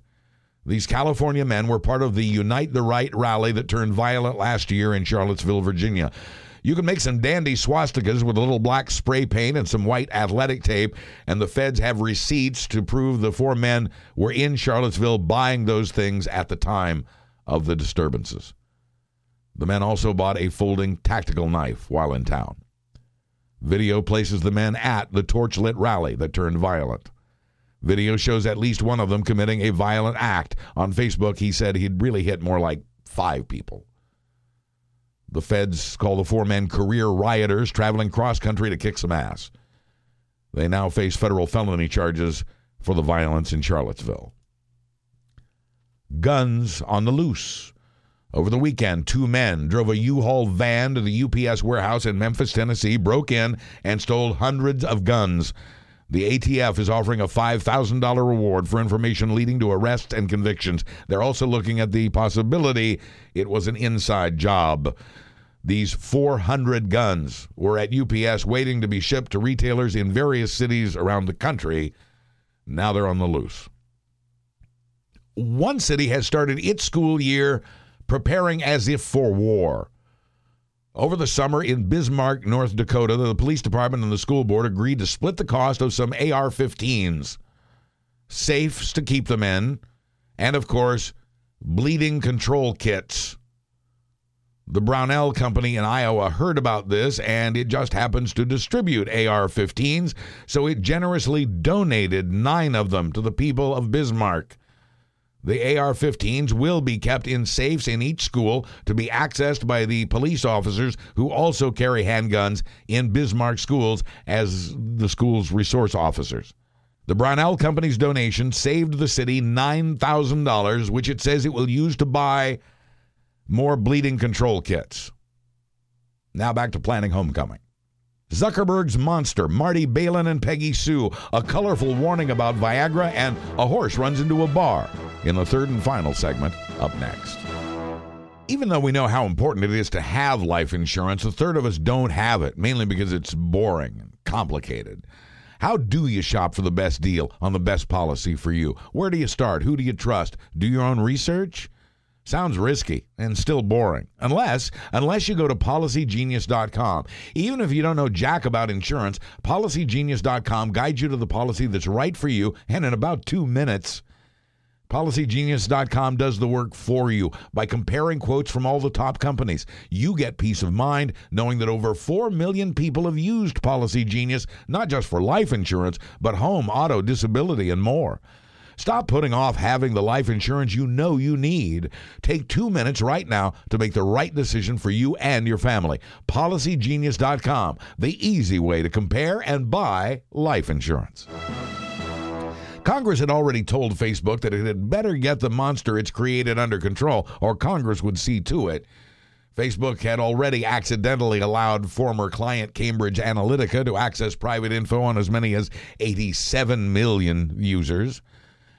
These California men were part of the Unite the Right rally that turned violent last year in Charlottesville, Virginia. You can make some dandy swastikas with a little black spray paint and some white athletic tape, and the feds have receipts to prove the 4 men were in Charlottesville buying those things at the time of the disturbances. The men also bought a folding tactical knife while in town. Video places the men at the torch-lit rally that turned violent. Video shows at least one of them committing a violent act. On Facebook, he said he'd really hit more like 5 people. The feds call the 4 men career rioters traveling cross-country to kick some ass. They now face federal felony charges for the violence in Charlottesville. Guns on the loose. Over the weekend, 2 men drove a U-Haul van to the UPS warehouse in Memphis, Tennessee, broke in, and stole hundreds of guns. The ATF is offering a $5,000 reward for information leading to arrests and convictions. They're also looking at the possibility it was an inside job. These 400 guns were at UPS waiting to be shipped to retailers in various cities around the country Now they're on the loose. One city has started its school year preparing as if for war. Over the summer in Bismarck, North Dakota, the police department and the school board agreed to split the cost of some AR-15s, safes to keep them in, and, of course, bleeding control kits. The Brownell Company in Iowa heard about this, and it just happens to distribute AR-15s, so it generously donated 9 of them to the people of Bismarck. The AR-15s will be kept in safes in each school to be accessed by the police officers who also carry handguns in Bismarck schools as the school's resource officers. The Brownell Company's donation saved the city $9,000, which it says it will use to buy more bleeding control kits. Now back to planning homecoming. Zuckerberg's monster, Marty Balin and Peggy Sue, a colorful warning about Viagra, and a horse runs into a bar. In the third and final segment, up next. Even though we know how important it is to have life insurance, a third of us don't have it, mainly because it's boring and complicated. How do you shop for the best deal on the best policy for you? Where do you start? Who do you trust? Do your own research? Sounds risky and still boring, unless you go to PolicyGenius.com. Even if you don't know jack about insurance, PolicyGenius.com guides you to the policy that's right for you, and in about 2 minutes, PolicyGenius.com does the work for you by comparing quotes from all the top companies. You get peace of mind knowing that over 4 million people have used Policy Genius, not just for life insurance, but home, auto, disability, and more. Stop putting off having the life insurance you know you need. Take 2 minutes right now to make the right decision for you and your family. PolicyGenius.com, the easy way to compare and buy life insurance. Congress had already told Facebook that it had better get the monster it's created under control, or Congress would see to it. Facebook had already accidentally allowed former client Cambridge Analytica to access private info on as many as 87 million users,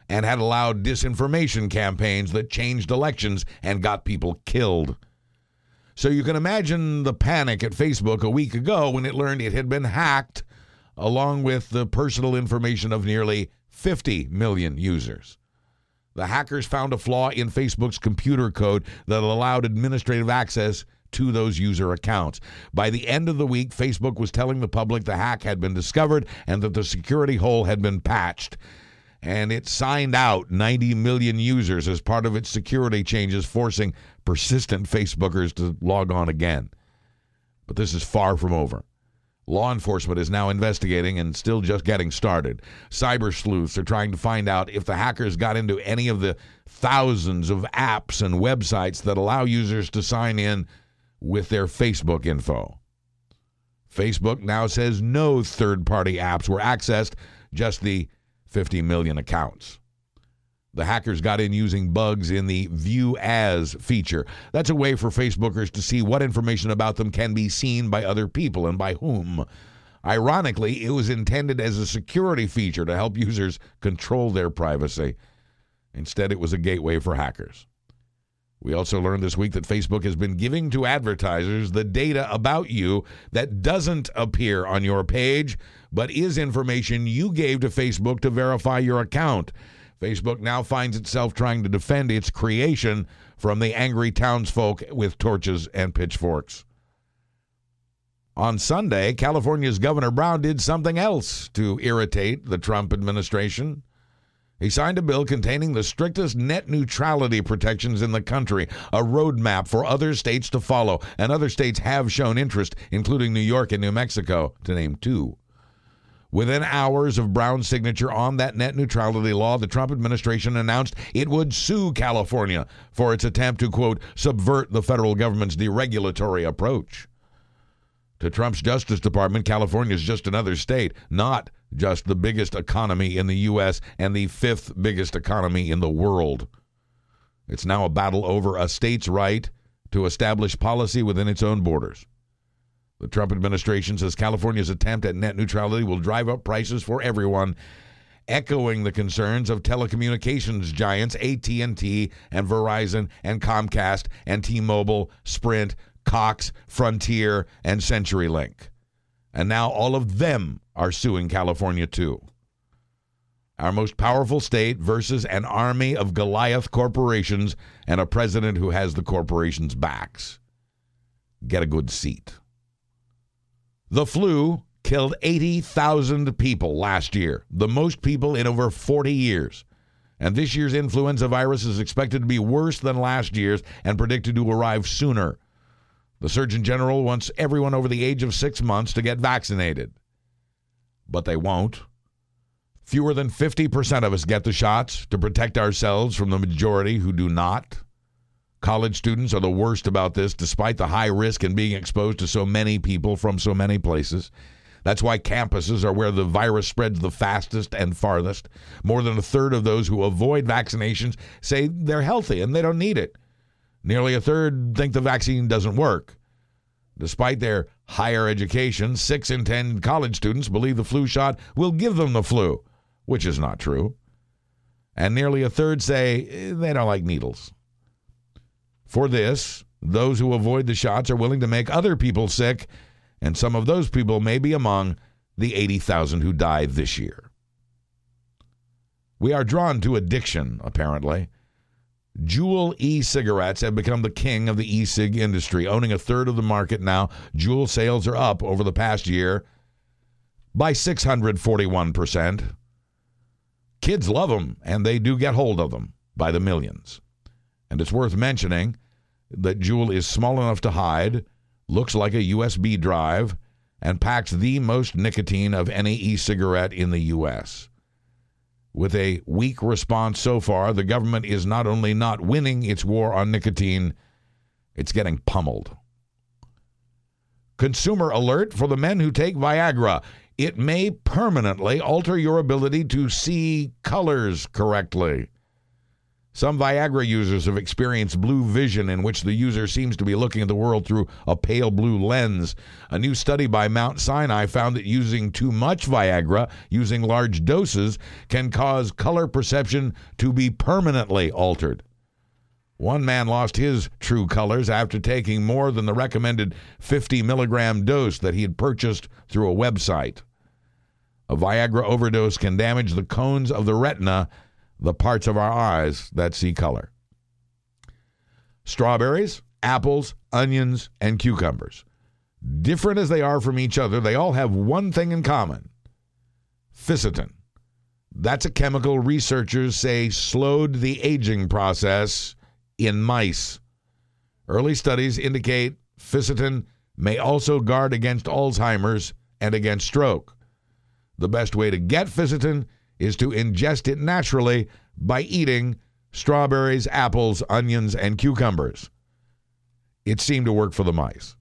and had allowed disinformation campaigns that changed elections and got people killed. So you can imagine the panic at Facebook a week ago when it learned it had been hacked, along with the personal information of nearly 50 million users. The hackers found a flaw in Facebook's computer code that allowed administrative access to those user accounts. By the end of the week, Facebook was telling the public the hack had been discovered and that the security hole had been patched. And it signed out 90 million users as part of its security changes, forcing persistent Facebookers to log on again. But this is far from over. Law enforcement is now investigating and still just getting started. Cyber sleuths are trying to find out if the hackers got into any of the thousands of apps and websites that allow users to sign in with their Facebook info. Facebook now says no third-party apps were accessed, just the 50 million accounts. The hackers got in using bugs in the View As feature. That's a way for Facebookers to see what information about them can be seen by other people and by whom. Ironically, it was intended as a security feature to help users control their privacy. Instead, it was a gateway for hackers. We also learned this week that Facebook has been giving to advertisers the data about you that doesn't appear on your page, but is information you gave to Facebook to verify your account. Facebook now finds itself trying to defend its creation from the angry townsfolk with torches and pitchforks. On Sunday, California's Governor Brown did something else to irritate the Trump administration. He signed a bill containing the strictest net neutrality protections in the country, a roadmap for other states to follow, and other states have shown interest, including New York and New Mexico, to name 2. Within hours of Brown's signature on that net neutrality law, the Trump administration announced it would sue California for its attempt to, quote, subvert the federal government's deregulatory approach. To Trump's Justice Department, California is just another state, not just the biggest economy in the U.S. and the 5th biggest economy in the world. It's now a battle over a state's right to establish policy within its own borders. The Trump administration says California's attempt at net neutrality will drive up prices for everyone, echoing the concerns of telecommunications giants AT&T and Verizon and Comcast and T-Mobile, Sprint, Cox, Frontier, and CenturyLink. And now all of them are suing California, too. Our most powerful state versus an army of Goliath corporations and a president who has the corporations' backs. Get a good seat. The flu killed 80,000 people last year, the most people in over 40 years. And this year's influenza virus is expected to be worse than last year's and predicted to arrive sooner. The Surgeon General wants everyone over the age of 6 months to get vaccinated. But they won't. Fewer than 50% of us get the shots to protect ourselves from the majority who do not. College students are the worst about this, despite the high risk in being exposed to so many people from so many places. That's why campuses are where the virus spreads the fastest and farthest. More than a third of those who avoid vaccinations say they're healthy and they don't need it. Nearly a third think the vaccine doesn't work. Despite their higher education, 6 in 10 college students believe the flu shot will give them the flu, which is not true. And nearly a third say they don't like needles. For this, those who avoid the shots are willing to make other people sick, and some of those people may be among the 80,000 who die this year. We are drawn to addiction, apparently. Juul e-cigarettes have become the king of the e-cig industry, owning a third of the market now. Juul sales are up over the past year by 641%. Kids love them, and they do get hold of them by the millions. And it's worth mentioning that Juul is small enough to hide, looks like a USB drive, and packs the most nicotine of any e-cigarette in the U.S. With a weak response so far, the government is not only not winning its war on nicotine, it's getting pummeled. Consumer alert for the men who take Viagra. It may permanently alter your ability to see colors correctly. Some Viagra users have experienced blue vision, in which the user seems to be looking at the world through a pale blue lens. A new study by Mount Sinai found that using too much Viagra, using large doses, can cause color perception to be permanently altered. One man lost his true colors after taking more than the recommended 50 milligram dose that he had purchased through a website. A Viagra overdose can damage the cones of the retina, the parts of our eyes that see color. Strawberries, apples, onions, and cucumbers. Different as they are from each other, they all have one thing in common: Fisetin. That's a chemical researchers say slowed the aging process in mice. Early studies indicate Fisetin may also guard against Alzheimer's and against stroke. The best way to get Fisetin is to ingest it naturally by eating strawberries, apples, onions, and cucumbers. It seemed to work for the mice.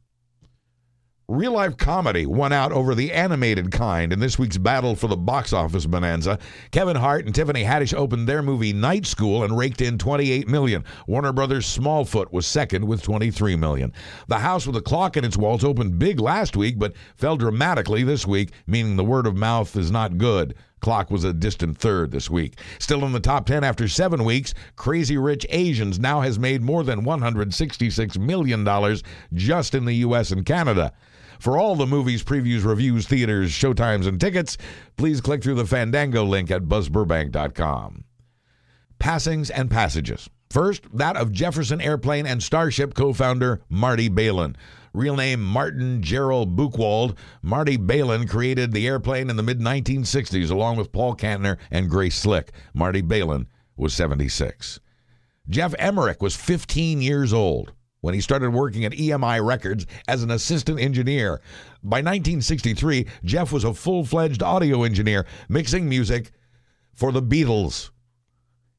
Real-life comedy won out over the animated kind in this week's battle for the box office bonanza. Kevin Hart and Tiffany Haddish opened their movie Night School and raked in $28 million. Warner Brothers' Smallfoot was second with $23 million. The House with a Clock in Its Walls opened big last week but fell dramatically this week, meaning the word of mouth is not good. Clock was a distant third this week. Still in the top 10 after 7 weeks, Crazy Rich Asians now has made more than $166 million just in the U.S. and Canada. For all the movies, previews, reviews, theaters, showtimes, and tickets, please click through the Fandango link at buzzburbank.com. Passings and passages. First, that of Jefferson Airplane and Starship co-founder Marty Balin. Real name Martin Gerald Buchwald, Marty Balin created the airplane in the mid-1960s along with Paul Kantner and Grace Slick. Marty Balin was 76. Jeff Emmerich was 15 years old when he started working at EMI Records as an assistant engineer. By 1963, Jeff was a full-fledged audio engineer mixing music for the Beatles.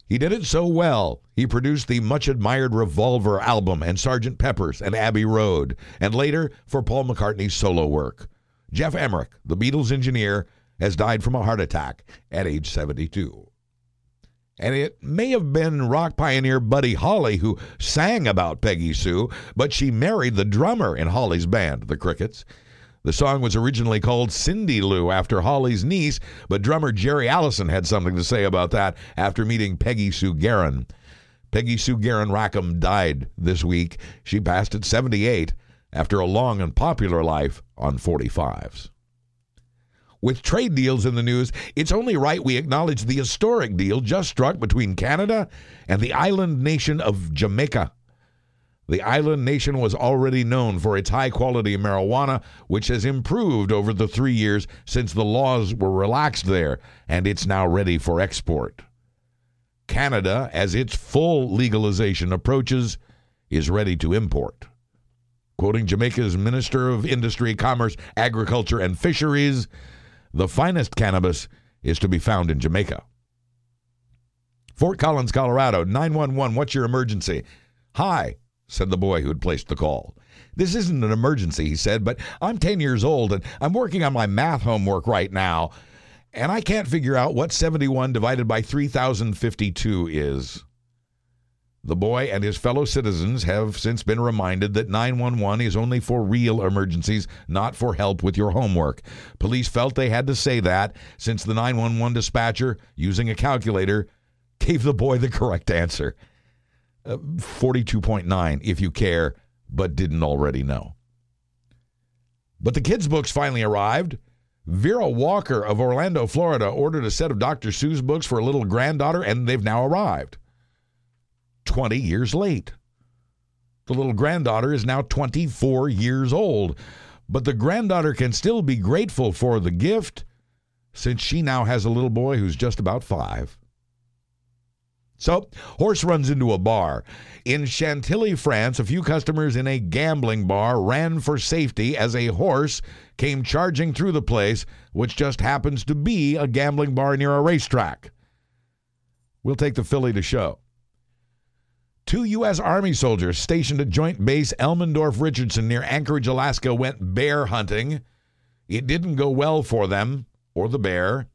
He did it so well, he produced the much-admired Revolver album and Sgt. Pepper's and Abbey Road, and later for Paul McCartney's solo work. Jeff Emmerich, the Beatles engineer, has died from a heart attack at age 72. And it may have been rock pioneer Buddy Holly who sang about Peggy Sue, but she married the drummer in Holly's band, the Crickets. The song was originally called Cindy Lou after Holly's niece, but drummer Jerry Allison had something to say about that after meeting Peggy Sue Guerin. Peggy Sue Guerin Rackham died this week. She passed at 78 after a long and popular life on 45s. With trade deals in the news, it's only right we acknowledge the historic deal just struck between Canada and the island nation of Jamaica. The island nation was already known for its high-quality marijuana, which has improved over the 3 years since the laws were relaxed there, and it's now ready for export. Canada, as its full legalization approaches, is ready to import. Quoting Jamaica's Minister of Industry, Commerce, Agriculture, and Fisheries, the finest cannabis is to be found in Jamaica. Fort Collins, Colorado, 911, what's your emergency? Hi, said the boy who had placed the call. This isn't an emergency, he said, but I'm 10 years old and I'm working on my math homework right now, and I can't figure out what 71 divided by 3,052 is. The boy and his fellow citizens have since been reminded that 911 is only for real emergencies, not for help with your homework. Police felt they had to say that since the 911 dispatcher, using a calculator, gave the boy the correct answer. 42.9 if you care, but didn't already know. But the kids' books finally arrived. Vera Walker of Orlando, Florida, ordered a set of Dr. Seuss books for a little granddaughter, and they've now arrived. 20 years late. The little granddaughter is now 24 years old, but the granddaughter can still be grateful for the gift since she now has a little boy who's just about 5. So, horse runs into a bar. In Chantilly, France, a few customers in a gambling bar ran for safety as a horse came charging through the place, which just happens to be a gambling bar near a racetrack. We'll take the filly to show. 2 U.S. Army soldiers stationed at Joint Base Elmendorf-Richardson near Anchorage, Alaska, went bear hunting. It didn't go well for them, or the bear.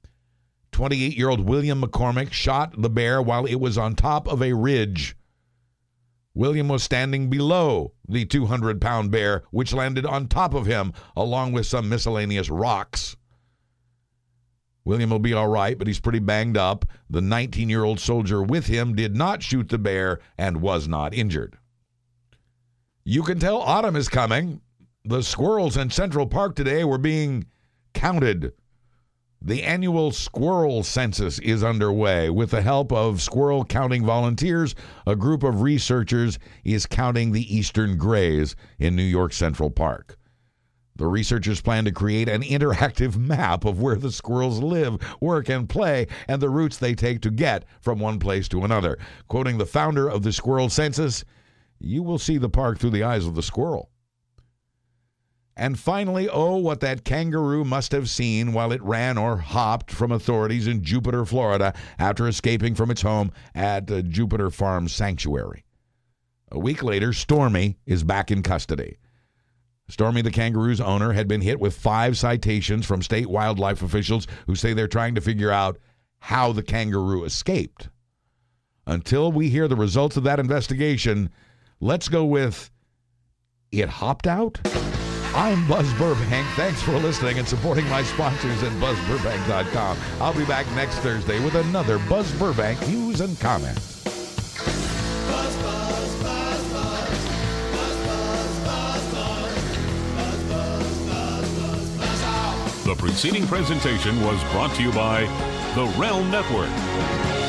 28-year-old William McCormick shot the bear while it was on top of a ridge. William was standing below the 200-pound bear, which landed on top of him, along with some miscellaneous rocks. William will be all right, but he's pretty banged up. The 19-year-old soldier with him did not shoot the bear and was not injured. You can tell autumn is coming. The squirrels in Central Park today were being counted. The annual squirrel census is underway. With the help of squirrel counting volunteers, a group of researchers is counting the eastern grays in New York Central Park. The researchers plan to create an interactive map of where the squirrels live, work, and play, and the routes they take to get from one place to another. Quoting the founder of the Squirrel Census, you will see the park through the eyes of the squirrel. And finally, oh, what that kangaroo must have seen while it ran or hopped from authorities in Jupiter, Florida, after escaping from its home at Jupiter Farm Sanctuary. A week later, Stormy is back in custody. Stormy, the kangaroo's owner, had been hit with 5 citations from state wildlife officials who say they're trying to figure out how the kangaroo escaped. Until we hear the results of that investigation, let's go with, it hopped out? I'm Buzz Burbank. Thanks for listening and supporting my sponsors at BuzzBurbank.com. I'll be back next Thursday with another Buzz Burbank News and Comments. The preceding presentation was brought to you by the Realm Network.